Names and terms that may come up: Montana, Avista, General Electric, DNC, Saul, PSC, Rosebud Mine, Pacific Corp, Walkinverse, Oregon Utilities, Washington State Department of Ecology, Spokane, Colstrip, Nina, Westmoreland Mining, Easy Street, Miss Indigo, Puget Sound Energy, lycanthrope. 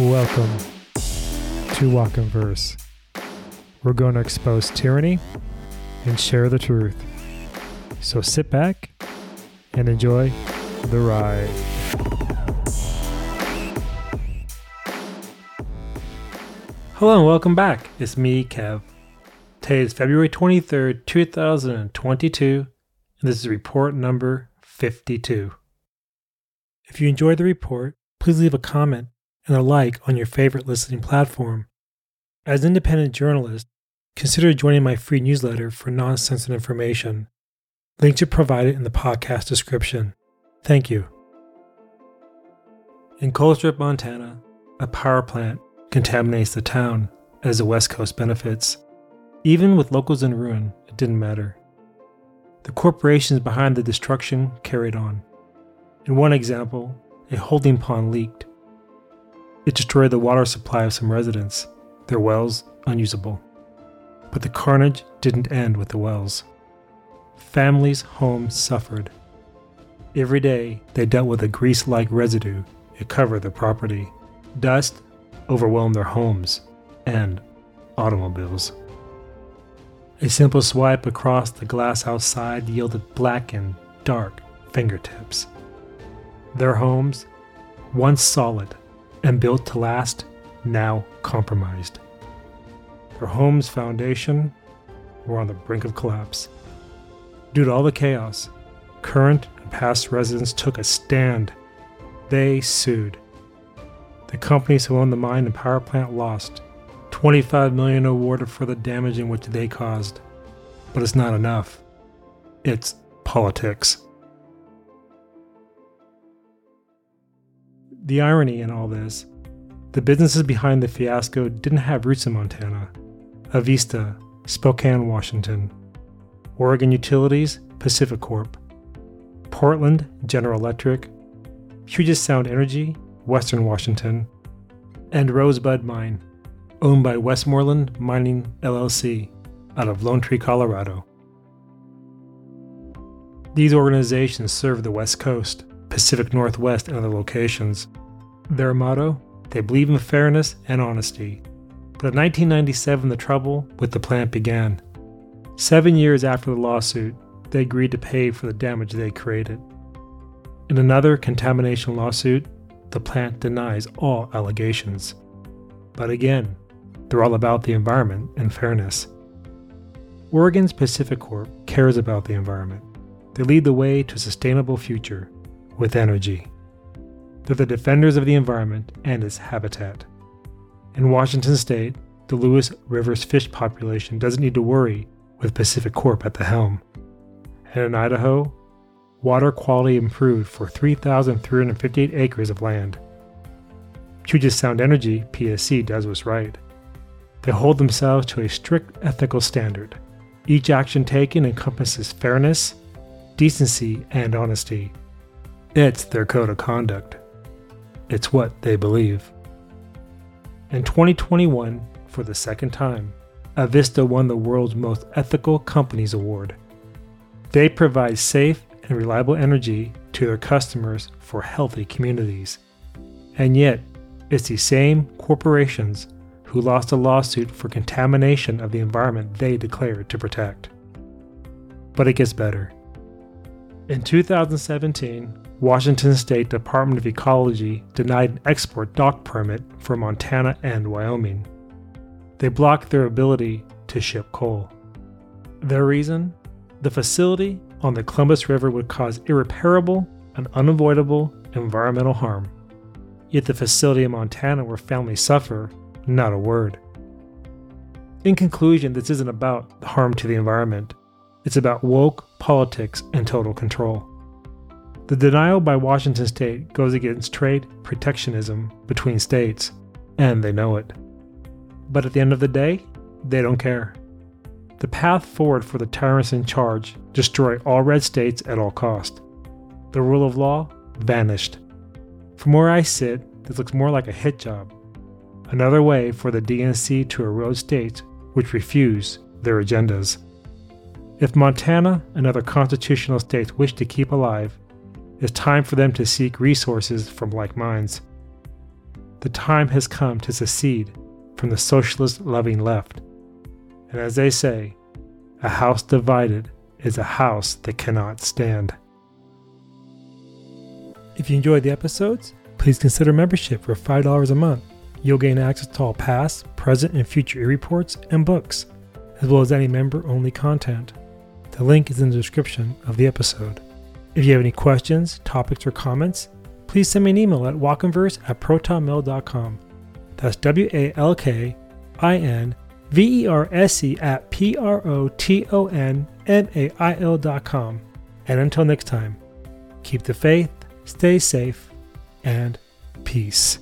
Welcome to Walkinverse. We're going to expose tyranny and share the truth. So sit back and enjoy the ride. Hello and welcome back. It's me, Kev. Today is February 23rd, 2022, and this is report number 52. If you enjoyed the report, please leave a comment and a like on your favorite listening platform. As an independent journalist, consider joining my free newsletter for nonsense and information. Links are provided in the podcast description. Thank you. In Colstrip, Montana, a power plant contaminates the town as the West Coast benefits. Even with locals in ruin, it didn't matter. The corporations behind the destruction carried on. In one example, a holding pond leaked. It destroyed the water supply of some residents, their wells unusable. But the carnage didn't end with the wells. Families' homes suffered. Every day, they dealt with a grease-like residue. It covered their property. Dust overwhelmed their homes and automobiles. A simple swipe across the glass outside yielded blackened, dark fingertips. Their homes, once solid and built to last, now compromised. Their home's foundation were on the brink of collapse. Due to all the chaos, current and past residents took a stand. They sued. The companies who owned the mine and power plant lost $25 million awarded for the damage in which they caused. But it's not enough. It's politics. The irony in all this, the businesses behind the fiasco didn't have roots in Montana. Avista, Spokane, Washington. Oregon Utilities, Pacific Corp. Portland, General Electric. Puget Sound Energy, Western Washington. And Rosebud Mine, owned by Westmoreland Mining, LLC, out of Lone Tree, Colorado. These organizations serve the West Coast, Pacific Northwest, and other locations. Their motto, they believe in fairness and honesty. But in 1997, the trouble with the plant began. 7 years after the lawsuit, they agreed to pay for the damage they created. In another contamination lawsuit, the plant denies all allegations. But again, they're all about the environment and fairness. Oregon's Pacific Corp cares about the environment. They lead the way to a sustainable future with energy. They're the defenders of the environment and its habitat. In Washington State, the Lewis River's fish population doesn't need to worry with Pacific Corp at the helm. And in Idaho, water quality improved for 3,358 acres of land. Puget Sound Energy, PSC, does what's right. They hold themselves to a strict ethical standard. Each action taken encompasses fairness, decency, and honesty. It's their code of conduct. It's what they believe. In 2021, for the second time, Avista won the world's most ethical companies award. They provide safe and reliable energy to their customers for healthy communities. And yet, it's these same corporations who lost a lawsuit for contamination of the environment they declared to protect. But it gets better. In 2017, Washington State Department of Ecology denied an export dock permit for Montana and Wyoming. They blocked their ability to ship coal. Their reason? The facility on the Columbus River would cause irreparable and unavoidable environmental harm. Yet the facility in Montana where families suffer, not a word. In conclusion, this isn't about the harm to the environment. It's about woke politics and total control. The denial by Washington State goes against trade protectionism between states, and they know it. But at the end of the day, they don't care. The path forward for the tyrants in charge destroy all red states at all cost. The rule of law vanished. From where I sit, this looks more like a hit job. Another way for the DNC to erode states which refuse their agendas. If Montana and other constitutional states wish to keep alive, it's time for them to seek resources from like minds. the time has come to secede from the socialist-loving left. And as they say, a house divided is a house that cannot stand. If you enjoyed the episodes, please consider membership for $5 a month. You'll gain access to all past, present, and future e-reports and books, as well as any member-only content. The link is in the description of the episode. If you have any questions, topics, or comments, please send me an email at walkinverse@protonmail.com. That's walkinverse@protonmail.com. And until next time, keep the faith, stay safe, and peace.